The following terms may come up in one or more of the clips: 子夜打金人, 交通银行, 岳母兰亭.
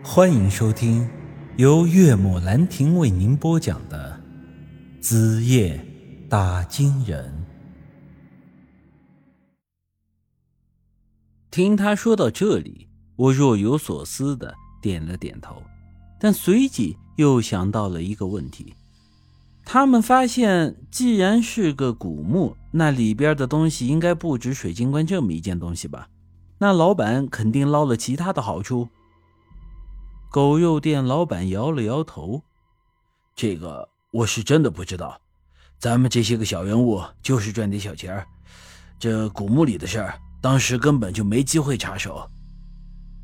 欢迎收听由岳母兰亭为您播讲的《子夜打金人》。听他说到这里，我若有所思的点了点头，但随即又想到了一个问题。他们发现既然是个古墓，那里边的东西应该不止水晶棺这么一件东西吧，那老板肯定捞了其他的好处。狗肉店老板摇了摇头，这个我是真的不知道，咱们这些个小人物就是赚点小钱，这古墓里的事儿，当时根本就没机会插手。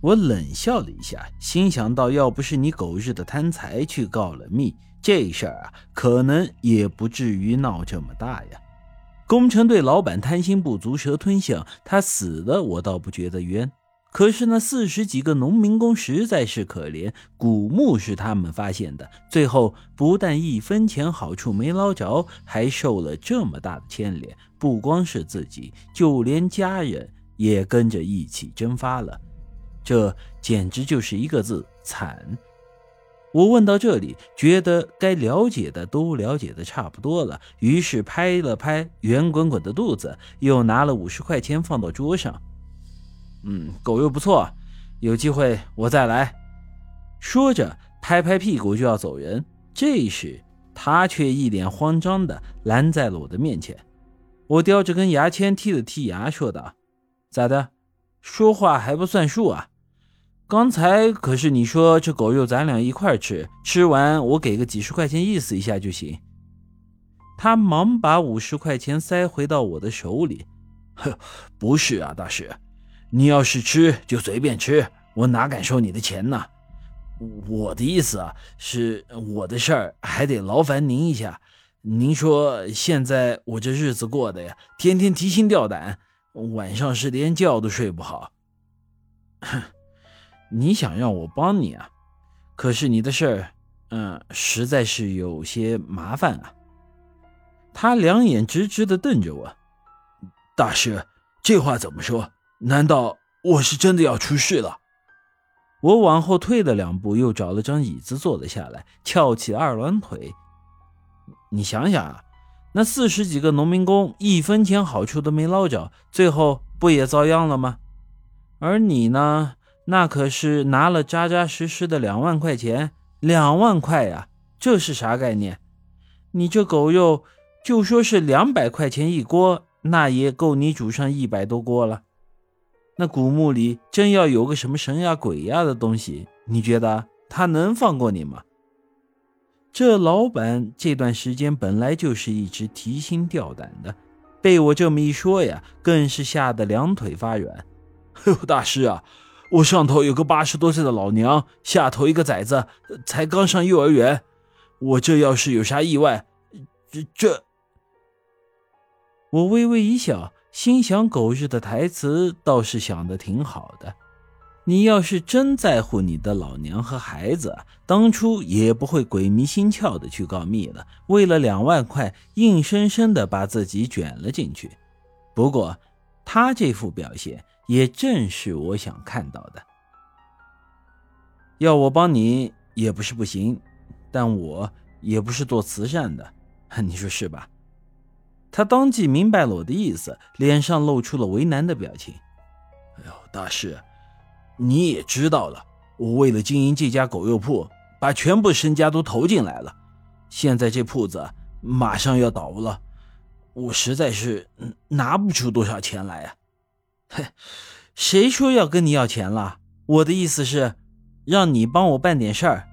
我冷笑了一下，心想到要不是你狗日的贪财去告了密，这事儿啊可能也不至于闹这么大呀。工程队老板贪心不足蛇吞象，他死了我倒不觉得冤，可是那40几个农民工实在是可怜，古墓是他们发现的，最后不但一分钱好处没捞着，还受了这么大的牵连，不光是自己，就连家人也跟着一起蒸发了，这简直就是一个字，惨。我问到这里，觉得该了解的都了解的差不多了，于是拍了拍圆滚滚的肚子，又拿了50块钱放到桌上。狗肉不错，有机会我再来。说着拍拍屁股就要走人，这时他却一脸慌张的拦在了我的面前。我叼着根牙签剔了剔牙，说道：咋的，说话还不算数啊？刚才可是你说这狗肉咱俩一块吃，吃完我给个几十块钱意思一下就行。他忙把50块钱塞回到我的手里。不是啊，大师，你要是吃就随便吃，我哪敢收你的钱呢？我的意思啊，是我的事儿还得劳烦您一下。您说现在我这日子过的呀，天天提心吊胆，晚上是连觉都睡不好。你想让我帮你啊，可是你的事儿，实在是有些麻烦啊。他两眼直直地瞪着我。大师，这话怎么说？难道我是真的要出事了？我往后退了2步，又找了张椅子坐了下来，翘起2条腿。你想想啊，那40几个农民工一分钱好处都没捞着，最后不也遭殃了吗？而你呢，那可是拿了扎扎实实的2万块钱，2万块啊，这是啥概念？你这狗肉就说是200块钱一锅，那也够你煮上100多锅了。那古墓里真要有个什么神呀鬼呀的东西，你觉得他能放过你吗？这老板这段时间本来就是一直提心吊胆的，被我这么一说呀，更是吓得2腿发软。大师啊，我上头有个80多岁的老娘，下头一个崽子才刚上幼儿园，我这要是有啥意外，这……我微微一笑，心想狗日的台词倒是想得挺好的，你要是真在乎你的老娘和孩子，当初也不会鬼迷心窍的去告密了，为了2万块硬生生的把自己卷了进去。不过他这副表现也正是我想看到的。要我帮你也不是不行，但我也不是做慈善的，你说是吧？他当即明白了我的意思，脸上露出了为难的表情。哎呦，大师，你也知道了，我为了经营这家狗肉铺，把全部身家都投进来了，现在这铺子马上要倒了，我实在是拿不出多少钱来啊。谁说要跟你要钱了？我的意思是让你帮我办点事儿，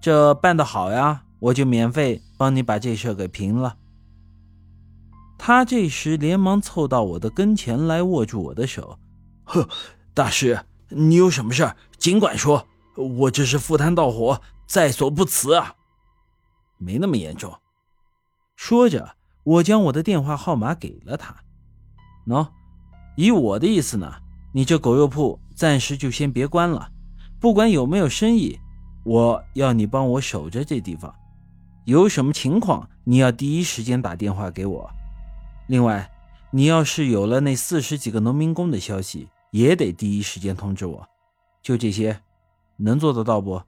这办得好呀，我就免费帮你把这事儿给平了。他这时连忙凑到我的跟前来，握住我的手。大师，你有什么事儿尽管说，我这是赴汤蹈火，在所不辞啊。没那么严重。说着我将我的电话号码给了他。喏，以我的意思呢，你这狗肉铺暂时就先别关了，不管有没有生意，我要你帮我守着这地方，有什么情况你要第一时间打电话给我。另外，你要是有了那40几个农民工的消息，也得第一时间通知我。就这些，能做得到不？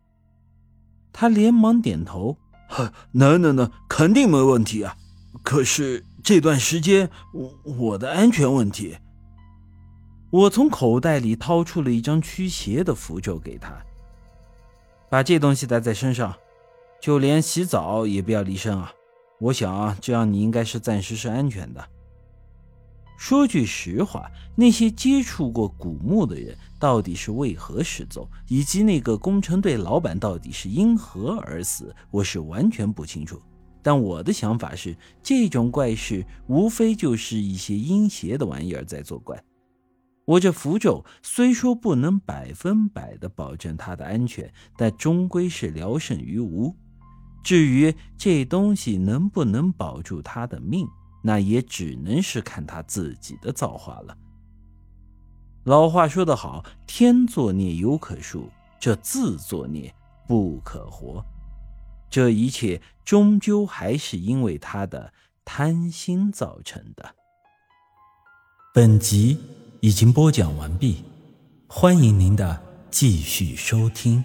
他连忙点头，能，肯定没问题啊。可是这段时间我的安全问题。我从口袋里掏出了一张驱邪的符咒给他，把这东西带在身上，就连洗澡也不要离身啊。我想啊，这样你应该是暂时是安全的。说句实话，那些接触过古墓的人到底是为何失踪，以及那个工程队老板到底是因何而死，我是完全不清楚。但我的想法是，这种怪事无非就是一些阴邪的玩意儿在作怪。我这符咒虽说不能100%的保证它的安全，但终归是聊胜于无。至于这东西能不能保住他的命，那也只能是看他自己的造化了。老话说得好，天作孽犹可恕，这自作孽不可活。这一切终究还是因为他的贪心造成的。本集已经播讲完毕，欢迎您的继续收听。